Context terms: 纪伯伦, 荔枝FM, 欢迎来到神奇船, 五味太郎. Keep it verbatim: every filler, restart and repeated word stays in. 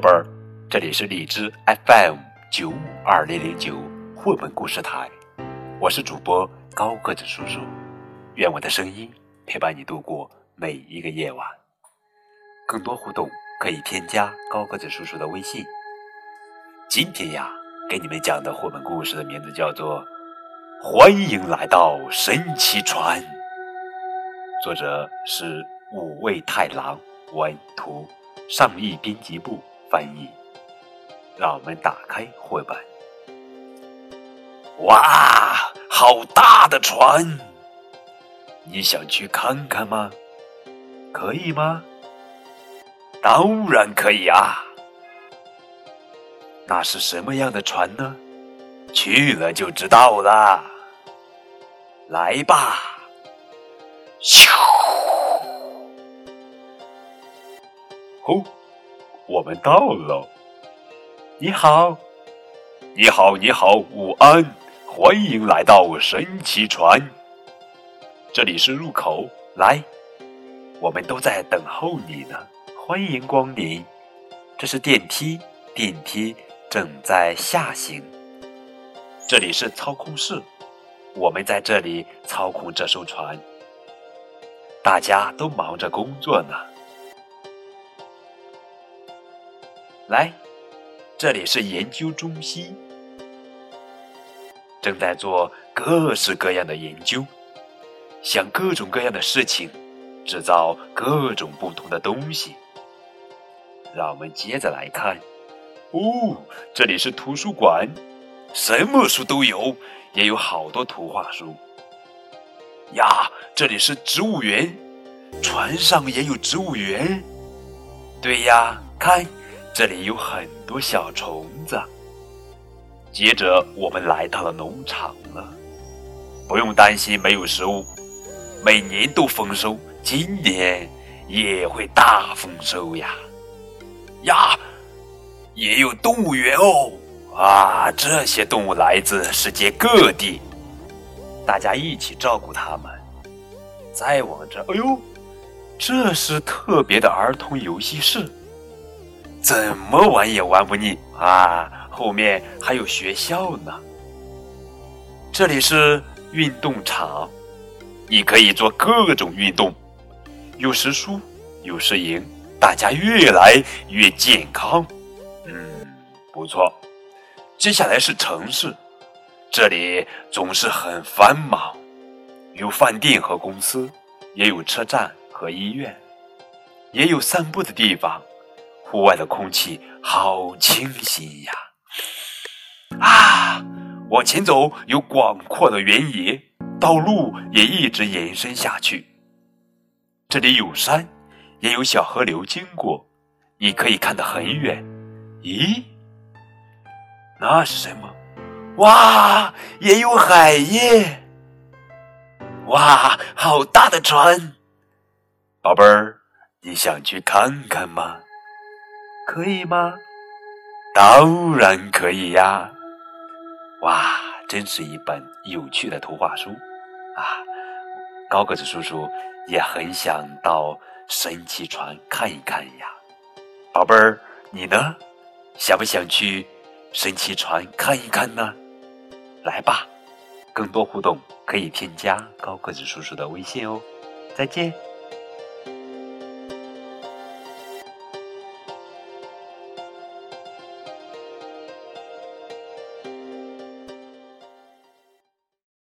宝贝儿，这里是荔枝 F M 九五二零零九 绘本故事台，我是主播高个子叔叔，愿我的声音陪伴你度过每一个夜晚。更多互动可以添加高个子叔叔的微信。今天呀，给你们讲的绘本故事的名字叫做《欢迎来到神奇船》，作者是五味太郎，文图上译编辑部翻译。让我们打开绘本。哇，好大的船！你想去看看吗？可以吗？当然可以啊。那是什么样的船呢？去了就知道了。来吧。咻！哦，我们到了。你好，你好，你好，午安，欢迎来到神奇船。这里是入口，来，我们都在等候你呢，欢迎光临。这是电梯，电梯正在下行。这里是操控室，我们在这里操控这艘船。大家都忙着工作呢。来，这里是研究中心，正在做各式各样的研究，想各种各样的事情，制造各种不同的东西。让我们接着来看。哦，这里是图书馆，什么书都有，也有好多图画书。呀，这里是植物园，船上也有植物园。对呀，看，这里有很多小虫子。接着我们来到了农场了，不用担心没有食物，每年都丰收，今年也会大丰收呀。呀，也有动物园哦，啊，这些动物来自世界各地，大家一起照顾他们。再往这，哎呦，这是特别的儿童游戏室，怎么玩也玩不腻啊！后面还有学校呢。这里是运动场，你可以做各种运动，有时输，有时赢，大家越来越健康。嗯，不错。接下来是城市。这里总是很繁忙，有饭店和公司，也有车站和医院，也有散步的地方。户外的空气好清新呀！啊，往前走有广阔的原野，道路也一直延伸下去。这里有山，也有小河流经过，你可以看得很远。咦，那是什么？哇，也有海耶！哇，好大的船！宝贝儿，你想去看看吗？可以吗？当然可以呀！哇，真是一本有趣的图画书啊！高个子叔叔也很想到神奇船看一看呀。宝贝儿，你呢？想不想去神奇船看一看呢？来吧，更多互动可以添加高个子叔叔的微信哦，再见。